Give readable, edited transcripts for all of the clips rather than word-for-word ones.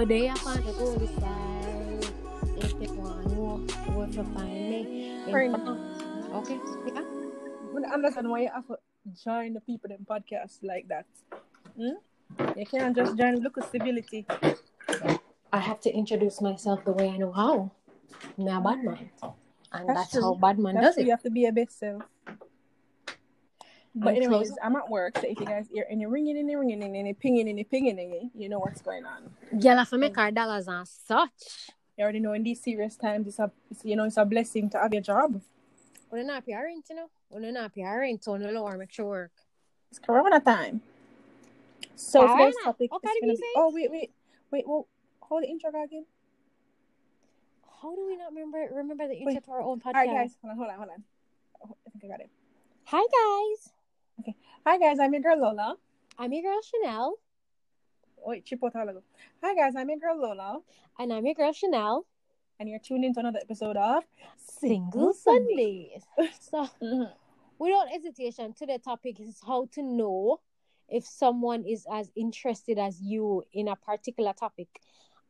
Bedaya pa ako resign if mo work for me. Okay, yeah. But I understand why you have to join the people in podcasts like that. You can't just join. Look at civility. I have to introduce myself the way I know how. I'm a bad man. And that's how bad man does it. You have to be a best self. But anyways, I'm at work, so if you guys hear any ringing, any pinging, any pinging, you know what's going on. Yeah, like for me, $100 and such. You already know in these serious times, it's a blessing to have your job. We're not parent, you know. We're not parent, so no longer make sure work. It's Corona time. So today's topic is going to be... Oh, wait. Well, hold the intro again. How do we not remember the intro to our own podcast? All right, guys. Hold on. Oh, I think I got it. Hi, guys. Okay. Hi, guys. I'm your girl, Lola. I'm your girl, Chanel. Hi, guys. I'm your girl, Lola. And I'm your girl, Chanel. And you're tuned in to another episode of Single Sundays. So, without hesitation, today's topic is how to know if someone is as interested as you in a particular topic.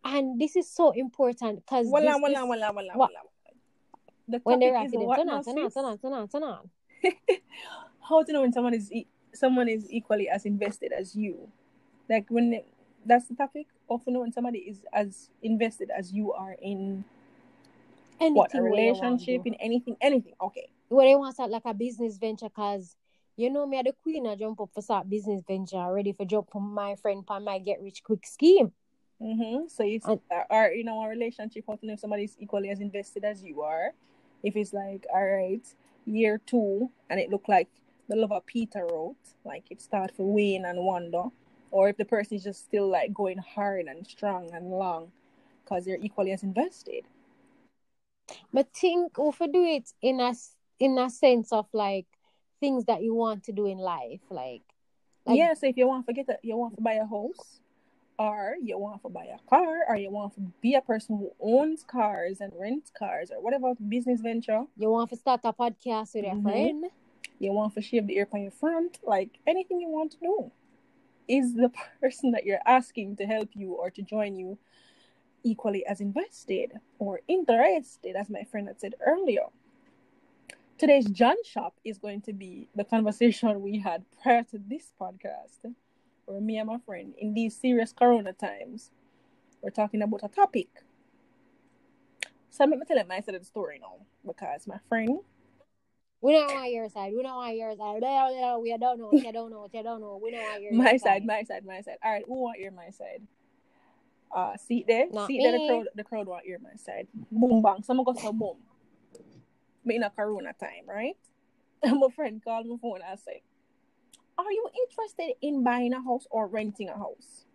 And this is so important because... The topic is what now? Turn on. How to know when someone is equally as invested as you? Like that's the topic. How to know when somebody is as invested as you are in anything, what a relationship, in anything. Okay. Well, they want to start like a business venture, cause you know me, the queen. I jump up for start business venture, ready for jump from my friend for my get rich quick scheme. So you are a relationship. How to know if somebody is equally as invested as you are? If it's like, all right, year 2 and it looked like the love of Peter wrote, like it started for Wayne and Wanda, or if the person is just still like going hard and strong and long, because they're equally as invested. But think if you do it in a sense of like things that you want to do in life, like yeah. So if you want to you want to buy a house, or you want to buy a car, or you want to be a person who owns cars and rents cars, or whatever business venture. You want to start a podcast with your friend. You want to shave the ear on your front. Like, anything you want to do. Is the person that you're asking to help you or to join you equally as invested or interested, as my friend had said earlier? Today's John Shop is going to be the conversation we had prior to this podcast. Or me and my friend, in these serious Corona times, we're talking about a topic. So I'm going to tell my side of the story now, because my friend... We don't want your side. We don't know. We don't want your side. My side. All right, who want your my side? See there? Not see me. There, the crowd want your my side. Boom, bang. Someone got some boom. But in a Corona time, right? My friend called my phone and said, are you interested in buying a house or renting a house?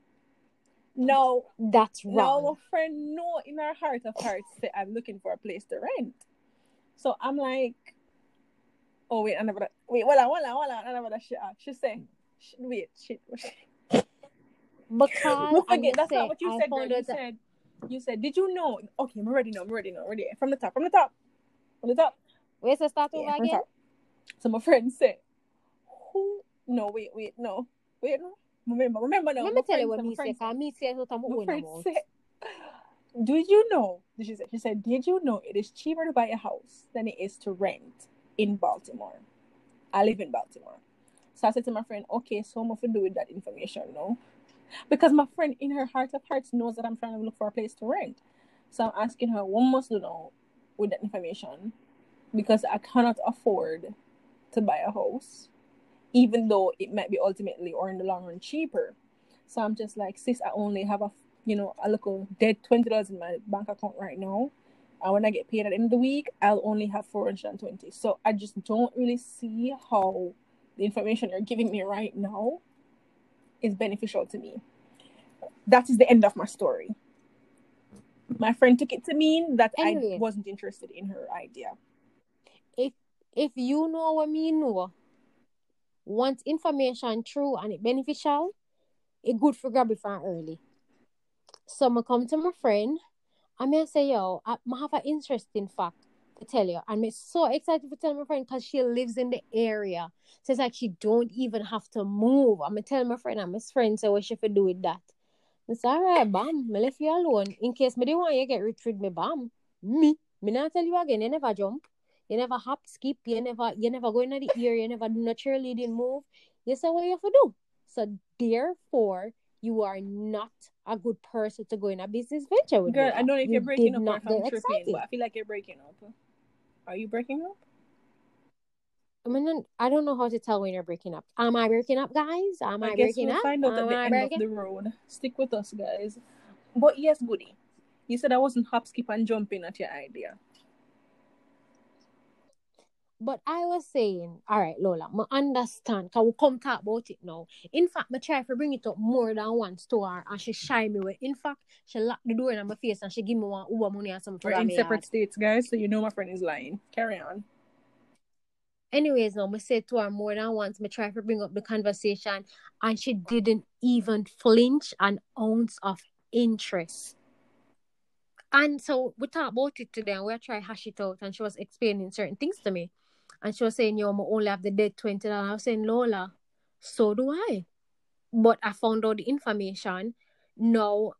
No. That's wrong. No, my friend, no, in her heart of hearts, that I'm looking for a place to rent. So I'm like, oh, wait, I never shit out. She said, wait, shit. Because forget, that's not what you said, girl. You said, did you know? Okay, I'm ready. From the top. Where's the start over again? So my friend said, who? No. Remember now. Let me tell you what me said. My friend said, did you know? She said, did you know it is cheaper to buy a house than it is to rent in Baltimore? I live in Baltimore. So I said to my friend, okay, so I'm going to do with that information, no? Because my friend, in her heart of hearts, knows that I'm trying to look for a place to rent. So I'm asking her, what must do now with that information? Because I cannot afford to buy a house, even though it might be ultimately or in the long run cheaper. So I'm just like, sis, I only have a little dead $20 in my bank account right now. And when I get paid at the end of the week, I'll only have $420. So I just don't really see how the information you're giving me right now is beneficial to me. That is the end of my story. My friend took it to mean that I wasn't interested in her idea. If you know what I mean, once information true and it beneficial, it good for grab it from early. So I come to my friend and I say, yo, I have an interesting fact to tell you. And I'm so excited to tell my friend because she lives in the area. So it's like she don't even have to move. I'm telling my friend, and my friend say, what she should do with that? It's alright, bam. Me left you alone. In case me didn't want you get rich with me, bam. Me not tell you again. You never jump. You never hop, skip. You never go into the ear. You never do no cheerleading move. You say what you have to do. So therefore, you are not a good person to go in a business venture with. Girl, me. I don't know if you're breaking up or if I'm tripping, but I feel like you're breaking up. Are you breaking up? I mean, I don't know how to tell when you're breaking up. Am I breaking up, guys? Am I breaking up? I guess we'll find out at the end of the road. Stick with us, guys. But yes, Goody, you said I wasn't hop, skip, and jumping at your idea. But I was saying, all right, Lola, I understand. Because we come talk about it now. In fact, I try to bring it up more than once to her, and she shy me away. In fact, she locked the door in my face and she give me one Uber money and something. We're in separate states, guys, so you know my friend is lying. Carry on. Anyways, now I said to her more than once, I tried to bring up the conversation, and she didn't even flinch an ounce of interest. And so we talked about it today, and we tried to hash it out, and she was explaining certain things to me. And she was saying, yo, I only have the dead $20. I was saying, Lola, so do I. But I found out the information. Now,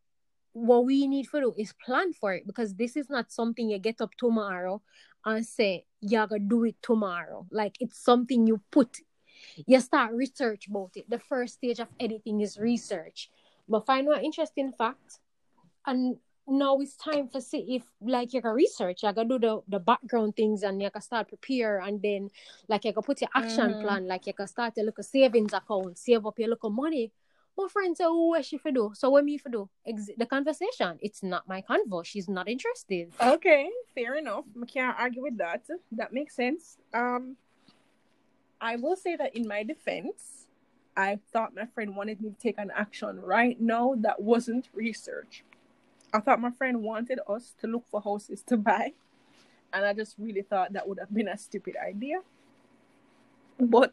what we need to do is plan for it, because this is not something you get up tomorrow and say, you're going to do it tomorrow. Like, it's something you put. You start research about it. The first stage of anything is research. But find one interesting fact. And now it's time for see if, like, you can research, you can do the background things, and you can start prepare, and then, like, you can put your action plan, like, you can start your little savings account, save up your little money. My friend say, oh, what she for do? So what me for do? The conversation, it's not my convo. She's not interested. Okay, fair enough. I can't argue with that. That makes sense. I will say that in my defense, I thought my friend wanted me to take an action right now that wasn't research. I thought my friend wanted us to look for houses to buy, and I just really thought that would have been a stupid idea. But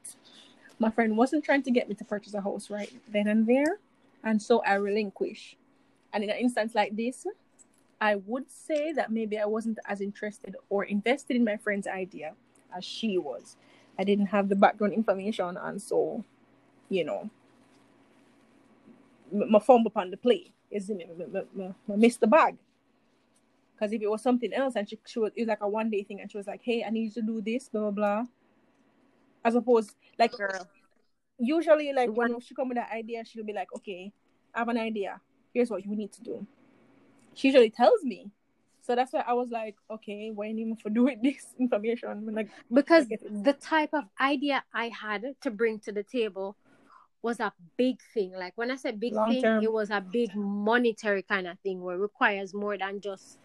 my friend wasn't trying to get me to purchase a house right then and there, and so I relinquish. And in an instance like this, I would say that maybe I wasn't as interested or invested in my friend's idea as she was. I didn't have the background information, and so, you know, my phone upon the play. I missed the bag. Because if it was something else, and she was, it was like a one day thing, and she was like, hey, I need you to do this, blah blah blah, as opposed, like, girl, usually, like, when she come with an idea, she'll be like, okay, I have an idea, here's what you need to do. She usually tells me. So that's why I was like, okay, why you need for doing this information? Like, because the type of idea I had to bring to the table was a big thing. Like, when I said big long thing, term. It was a big monetary kind of thing where it requires more than just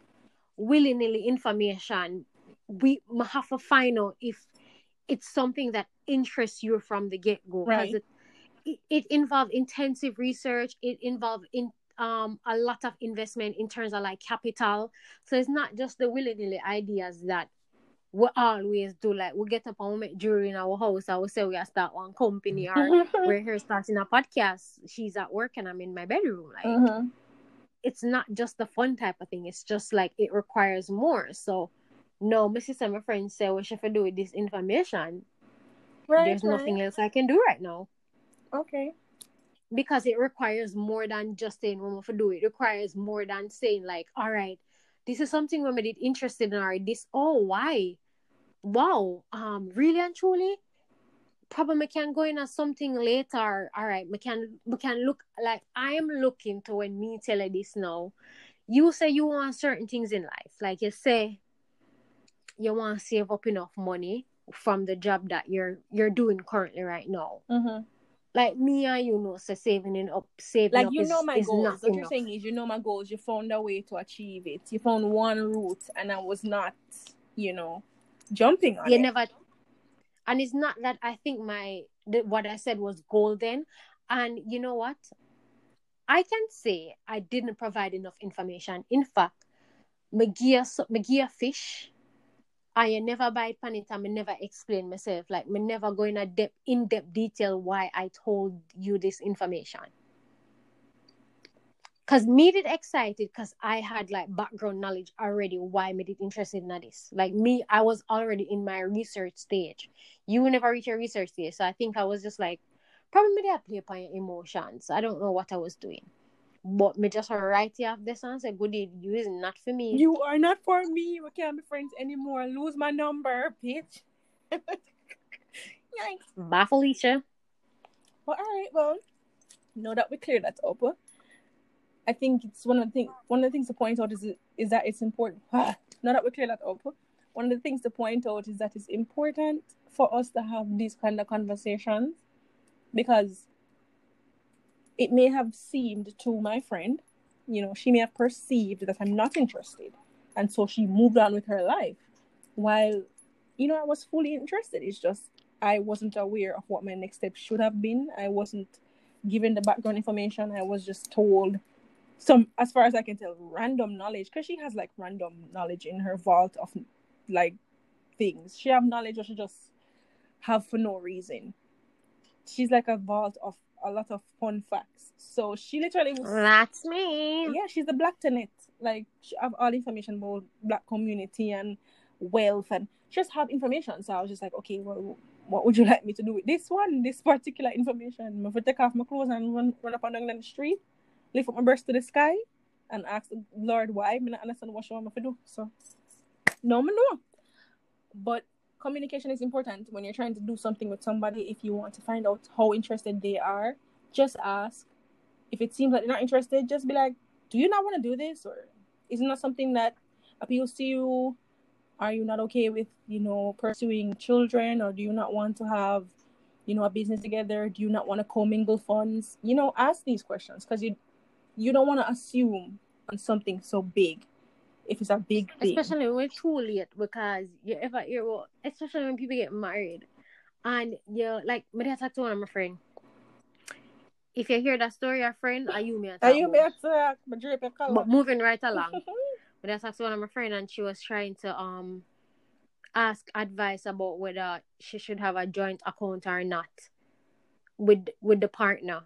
willy-nilly information. We have to find out if it's something that interests you from the get-go. Right. It involved intensive research. It involved a lot of investment in terms of, like, capital. So it's not just the willy-nilly ideas that we always do. Like, we get up and we make jewelry in our house. I will say we are start one company, or we're here starting a podcast. She's at work and I'm in my bedroom. Like, It's not just the fun type of thing. It's just like it requires more. So, no, my sister and my friend say we should do with this information. Right, there's nothing else I can do right now. Okay. Because it requires more than just saying we should do it. It requires more than saying, like, all right, this is something we made it interested in, or this, oh, why? Wow. Really and truly? Probably can go in as something later. All right, we can look, like, I am looking to when me tell her this now. You say you want certain things in life. Like, you say you want to save up enough money from the job that you're doing currently right now. Mm-hmm. Like, me and you know, so saving like, up you know, my goals. What you're saying is, you know my goals. You found a way to achieve it. You found one route, and I was not, you know, jumping on it. Never. And it's not that I think what I said was golden. And you know what? I can say I didn't provide enough information. In fact, Magia Fish, I never buy panita. I never explain myself. Like, I never go in a in-depth detail why I told you this information. Because me did excited because I had, like, background knowledge already why I made it interested in this. Like, me, I was already in my research stage. You will never reach your research stage. So I think I was just like, probably I play upon your emotions. I don't know what I was doing. But me just write you off this and say, goodie, you is not for me. You are not for me. We can't be friends anymore. Lose my number, bitch. Yikes. Bye, Felicia. Well, all right. Well, now that we cleared that up, I think it's one of the things to point out is that it's important. Now that we cleared that up, one of the things to point out is that it's important for us to have these kind of conversations, because it may have seemed to my friend, you know, she may have perceived that I'm not interested. And so she moved on with her life while, you know, I was fully interested. It's just, I wasn't aware of what my next step should have been. I wasn't given the background information. I was just told some, as far as I can tell, random knowledge. Because she has like random knowledge in her vault of like things. She have knowledge that she just have for no reason. She's like a vault of a lot of fun facts. So she literally was... That's me. Yeah, she's the Black Tenet. Like, she have all information about Black community and wealth, and she just have information. So I was just like, okay, well, what would you like me to do with this one? This particular information. I take off my clothes and run up and down the street, lift up my breast to the sky, and ask the Lord why. I don't understand what she want me to do. So, no. But communication is important when you're trying to do something with somebody. If you want to find out how interested they are, just ask. If it seems like they're not interested, just be like, do you not want to do this? Or is it not something that appeals to you? Are you not okay with, you know, pursuing children? Or do you not want to have, you know, a business together? Do you not want to commingle funds? You know, ask these questions, because you don't want to assume on something so big. If it's a big thing. Especially when it's too late, because you ever hear, especially when people get married, and you're like, maybe I talk to one of my friends. If you hear that story, your friend, but moving right along. But I talked to one of my friends, and she was trying to ask advice about whether she should have a joint account or not with the partner.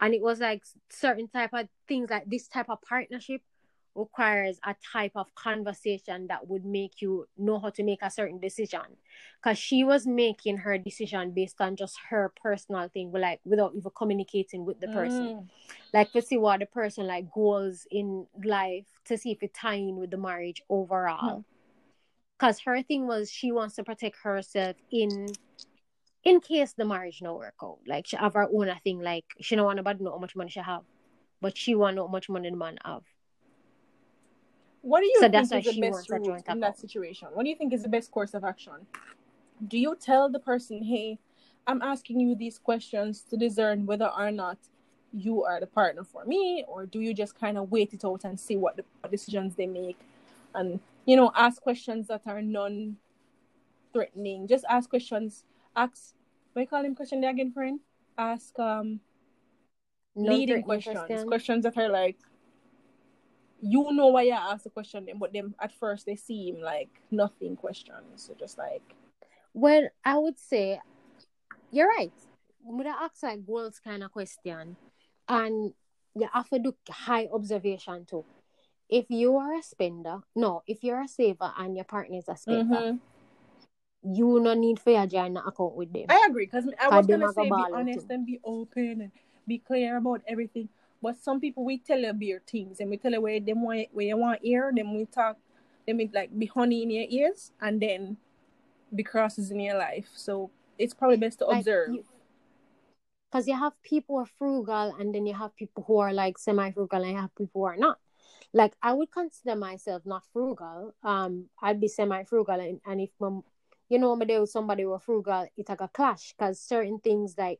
And it was like certain type of things, like this type of partnership requires a type of conversation that would make you know how to make a certain decision. Because she was making her decision based on just her personal thing, like without even communicating with the person. Like to see what the person like goals in life, to see if it ties in with the marriage overall. Because her thing was she wants to protect herself in case the marriage no work out. Like she have her own thing, like she don't want nobody know how much money she have, but she want how much money the man have. What do you think is the best route in that situation? What do you think is the best course of action? Do you tell the person, hey, I'm asking you these questions to discern whether or not you are the partner for me? Or do you just kind of wait it out and see what the decisions they make? And, you know, ask questions that are non-threatening. Just ask questions. Ask, what do you call them question there again, friend? Ask leading questions. Questions that are like, you know why you ask the question, but them at first they seem like nothing questions. So just like, well, I would say you're right. When I ask like goals kind of question, and you have to do high observation too. If you're a saver and your partner is a spender, you no need for your joint account with them. I agree, because I was gonna say be honest and be open and be clear about everything. But some people, we tell them their things, and we tell them where you want to hear, then we talk, then we like be honey in your ears, and then be crosses in your life. So it's probably best to observe. Because you have people who are frugal, and then you have people who are like semi-frugal, and you have people who are not. Like, I would consider myself not frugal. I'd be semi-frugal, and if, you know, I'm there with somebody who are frugal, it's like a clash, because certain things like,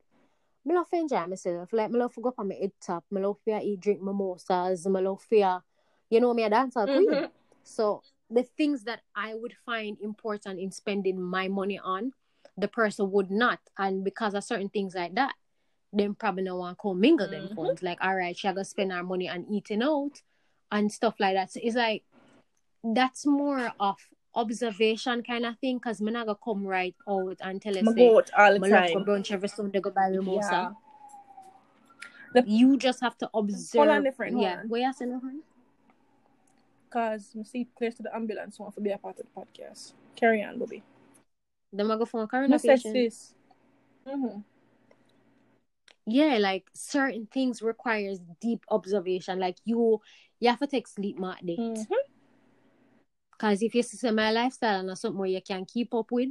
I love to enjoy myself. Like, I love to go for my head top. I love to eat, drink mimosas. I love to, you know, me a dancer queen. So, the things that I would find important in spending my money on, the person would not. And because of certain things like that, them probably no one can mingle them funds. Like, all right, she's going to spend her money on eating out and stuff like that. So, it's like, that's more of observation kind of thing, because I'm not going to come right out and tell us, go out all the time. Love for brunch every Sunday, go buy mimosa. Yeah. You just have to observe. Where you saying, because I see close to the ambulance want to be a part of the podcast. Carry on, Bobby. Then I go for a current location. yeah, like certain things requires deep observation. Like you have to take sleep mark date. Mm-hmm. Because if you see my lifestyle and something where you can keep up with,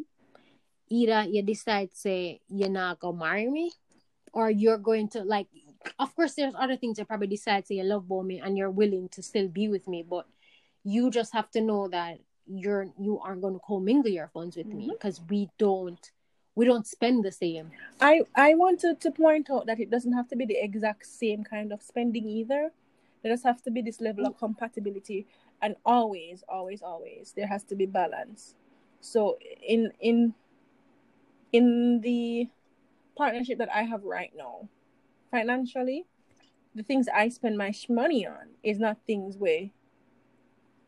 either you decide to say you're not going to marry me, or you're going to, like, of course there's other things you probably decide to, you love about me and you're willing to still be with me, but you just have to know that you aren't going to commingle your funds with me, because we don't spend the same. I wanted to point out that it doesn't have to be the exact same kind of spending either. There just has to be this level of compatibility, and always, always, always there has to be balance. So in the partnership that I have right now, financially, the things I spend my money on is not things where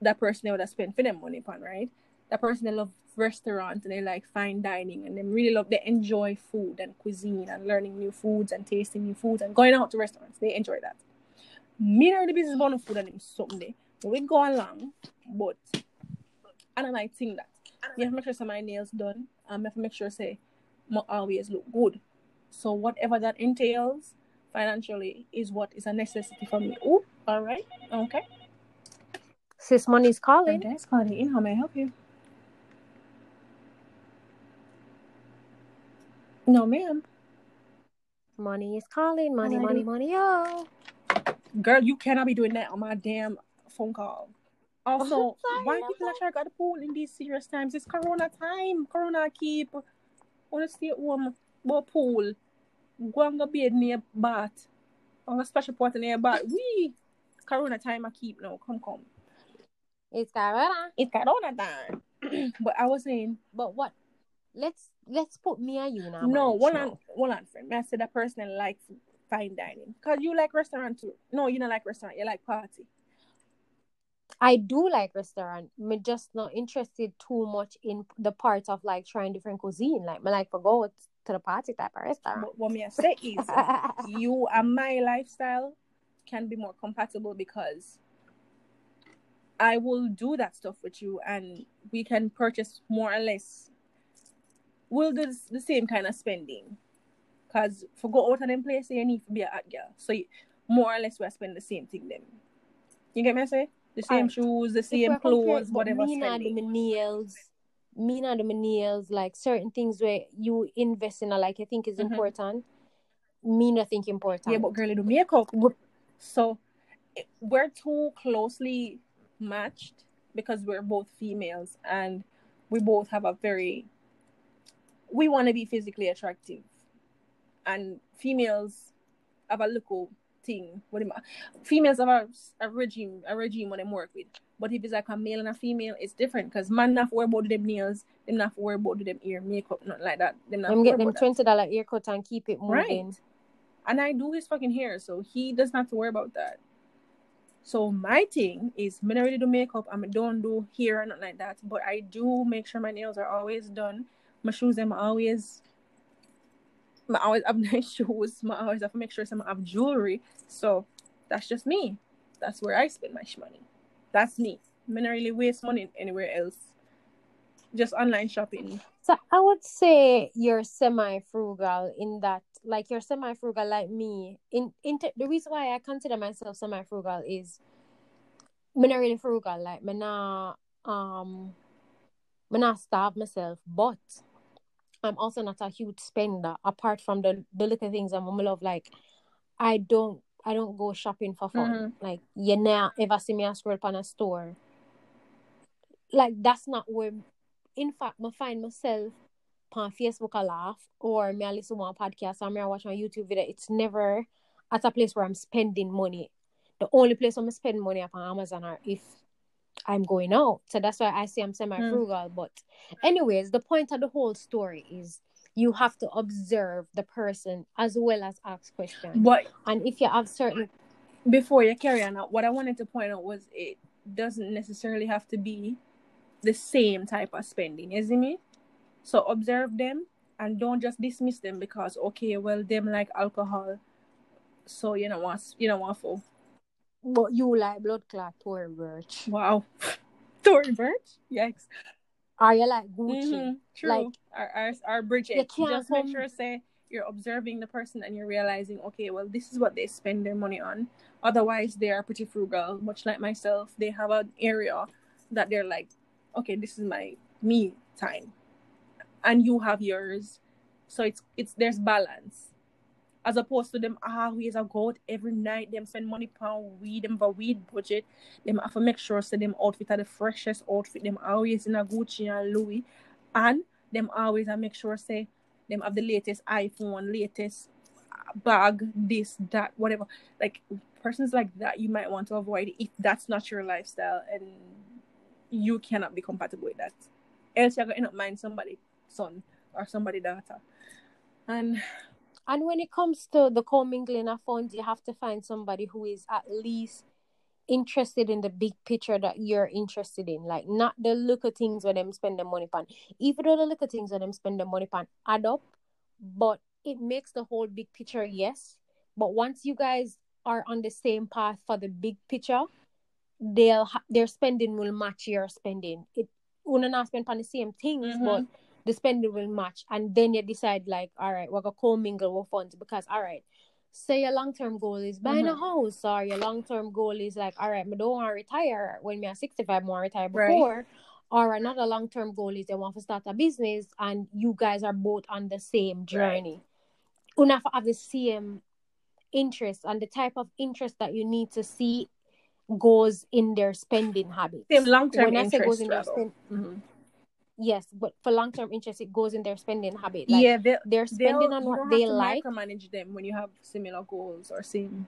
that person they would have spent for them money upon, right? That person, they love restaurants and they like fine dining, and they really love, they enjoy food and cuisine and learning new foods and tasting new foods and going out to restaurants. They enjoy that. Me and the business about food and them someday. We go along, but and I might think that we have to make sure my nails done, and I have to make sure say my always look good. So whatever that entails financially is what is a necessity for me. Oh, all right, okay. Sis, money's calling. That's calling in. How may I help you? No, ma'am. Money is calling. Money, money, money, yo. Girl, you cannot be doing that on my damn phone call. Also, why people not trying to go to the pool in these serious times? It's Corona time. Corona keep. Want to stay at home. Go pool. Go and go bed near bath. On a special party near bath. We Corona time I keep now. Come. It's Corona time. But I was saying. But what? Let's put me and you now. No, one on friend. I said that person like fine dining. Cause you like restaurant too. No, you don't like restaurant. You like party. I do like restaurant. Me just not interested too much in the part of like trying different cuisine. Like me like for go to the party type of restaurant. But what me I say is, you and my lifestyle can be more compatible, because I will do that stuff with you, and we can purchase more or less. We'll do the same kind of spending, because for go out of them place, you need to be a hot girl. So you, more or less we'll spend the same thing then. You get me I say? The same shoes, the same clothes, whatever spending. Me not the nails, like certain things where you invest in, like I think is important. Me not think important. Yeah, but girl, you do makeup. So we're too closely matched, because we're both females and we both have we want to be physically attractive, and females have a little thing. Females have a regime when they work with, but if it's like a male and a female, it's different, because man not worry about them nails, them not worry about them ear makeup, not like that. I'm getting them $20 haircut and keep it moving. Right. And I do his fucking hair, so he doesn't have to worry about that. So my thing is, I don't really do makeup, I don't do hair and nothing like that, but I do make sure my nails are always done. My shoes, I always have nice shoes. I always have to make sure I have jewelry. So that's just me. That's where I spend my money. That's me. I don't really waste money anywhere else. Just online shopping. So I would say you're semi-frugal in that, like you're semi-frugal like me. The reason why I consider myself semi-frugal is I'm not really frugal. Like I'm not starve myself, but I'm also not a huge spender. Apart from the little things I'm love, like I don't go shopping for fun. Mm-hmm. Like you never ever see me scroll up on a store. Like that's not where. In fact, I find myself on Facebook a laugh, or me I listen to a podcast, or me I watch a YouTube video. It's never at a place where I'm spending money. The only place I'm spending money up on Amazon are if I'm going out. So that's why I say I'm semi-frugal. But anyways, the point of the whole story is you have to observe the person as well as ask questions. But, and if you have certain... Before you carry on, what I wanted to point out was it doesn't necessarily have to be the same type of spending, isn't it? So observe them and don't just dismiss them because, okay, well, them like alcohol, so you don't want to... But you like blood clot, Tory Burch. Wow. Tory Burch? Yikes. Are you like Gucci? Mm-hmm, true. Like, our Bridget. Just make sure say you're observing the person and you're realizing, okay, well, this is what they spend their money on. Otherwise, they are pretty frugal, much like myself. They have an area that they're like, okay, this is my me time, and you have yours. So it's there's balance, as opposed to them. We as a goat every night. Them spend money pound weed. Them have a weed budget. Them have to make sure so them outfit are the freshest outfit. Them always in a Gucci and Louis, and them always I make sure say them have the latest iPhone, latest bag, this, that, whatever. Like persons like that, you might want to avoid if that's not your lifestyle, and you cannot be compatible with that. Else you're gonna end up marrying somebody's son or somebody's daughter. And when it comes to the commingling of funds, you have to find somebody who is at least interested in the big picture that you're interested in. Like, not the little things where them spend the money on. Even though the little things where them spend the money on add up, but it makes the whole big picture, yes. But once you guys are on the same path for the big picture, their spending will match your spending. It will not spend on the same things, but the spending will match. And then you decide, like, all right, we're going to co-mingle with funds because, all right, say your long-term goal is buying a house, or your long-term goal is like, all right, I don't want to retire when I'm 65, I want to retire before. Right. Or another long-term goal is they want to start a business, and you guys are both on the same journey. You have to have the same interest, and the type of interest that you need to see goes in their spending habits. Same long-term when interest. I say goes in their Yes, but for long-term interest, it goes in their spending habit. Like, yeah, they're spending on what they like. You don't have to micromanage them when you have similar goals or same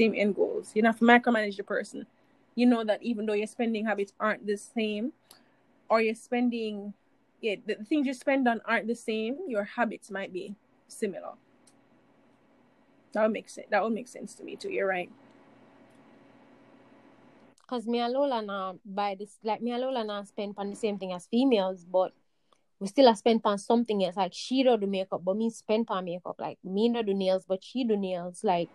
end goals. You don't have to micromanage the person. You know that even though your spending habits aren't the same, or your spending, the things you spend on aren't the same, your habits might be similar. That would make sense to me too. You're right. Because me and Lola now buy this, like, me and Lola now spend on the same thing as females, but we still have spent on something else. Like, she don't do makeup, but me spend on makeup. Like, me don't do nails, but she do nails. Like,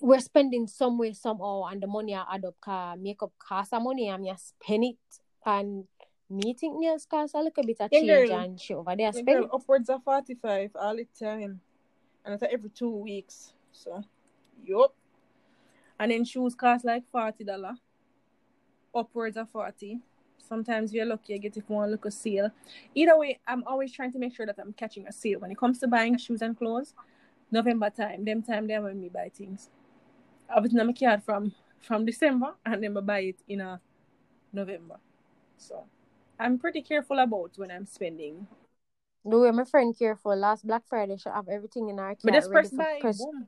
we're spending some way, somehow, and the money I add up, makeup costs some money, and me spend it. And me think nails cost a little bit of change, and she over there spend it. Upwards of 45 all the time, and it's every 2 weeks. So, yup. And then shoes cost like $40, upwards of $40. Sometimes you're lucky, you get it one look a sale. Either way, I'm always trying to make sure that I'm catching a sale. When it comes to buying shoes and clothes, November time, they when me buy things. I was not making it from December, and then I buy it in November. So I'm pretty careful about when I'm spending. No, I'm a friend careful. Last Black Friday, she have everything in our cart. But that's first buy, boom.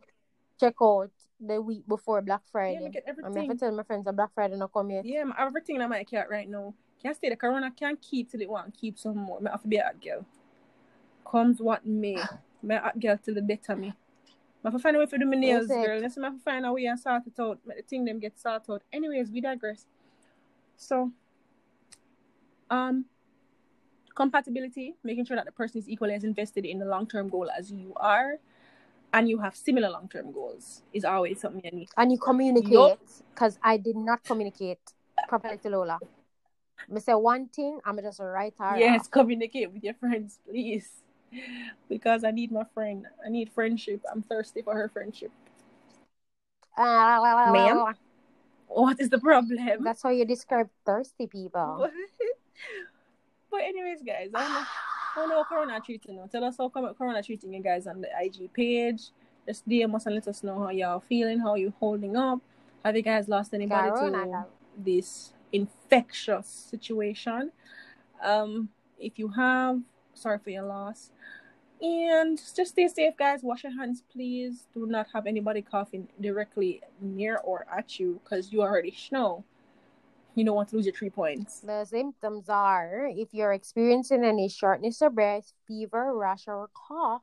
Check out the week before Black Friday. Yeah, I'm going to tell my friends that Black Friday not come yet. Yeah, everything in my account right now. Can't stay the corona, can't keep till it won't keep some more. I have to be a hot girl. Comes what may. I'm a hot girl till the better me. I have to find a way for do my nails, girl. Let's have to find a way and sort it out. Make the thing them get sorted out. Anyways, we digress. So, compatibility, making sure that the person is equally as invested in the long-term goal as you are. And you have similar long-term goals is always something you need. And you communicate, because I did not communicate properly to Lola. I say one thing, I'm just a writer. Yes, off. Communicate with your friends, please. Because I need my friend. I need friendship. I'm thirsty for her friendship. Ma'am? What is the problem? That's how you describe thirsty people. But anyways, guys, I don't know how corona treating now. Tell us how corona treating you guys on the IG page. Just DM us and let us know how y'all feeling, how you holding up. Have you guys lost anybody to this infectious situation? If you have, sorry for your loss. And just stay safe, guys. Wash your hands, please. Do not have anybody coughing directly near or at you, because you already know. You don't want to lose your 3 points. The symptoms are, if you're experiencing any shortness of breath, fever, rash, or cough,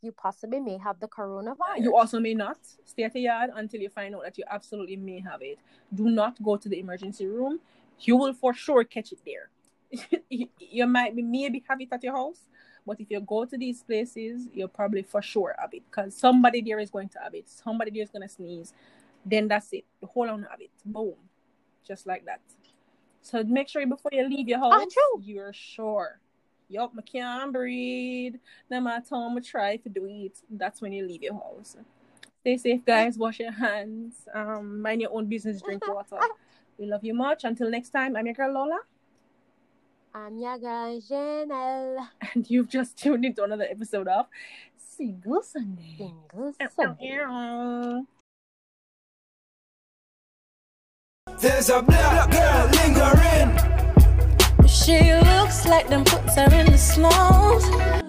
you possibly may have the coronavirus. You also may not. Stay at the yard until you find out that you absolutely may have it. Do not go to the emergency room. You will for sure catch it there. You might maybe have it at your house, but if you go to these places, you'll probably for sure have it, because somebody there is going to have it. Somebody there is going to sneeze. Then that's it. The whole lot have it. Boom. Just like that. So make sure before you leave your house, you're sure Yup, I can't breathe. Now my tongue will try to do it. That's when you leave your house. Stay safe, guys. Wash your hands. Mind your own business. Drink water. We love you much. Until next time, I'm your girl Lola. I'm your girl Janelle. And you've just tuned into another episode of Single Sunday. Single Sunday. There's a black girl lingering. She looks like them puts her in the slums.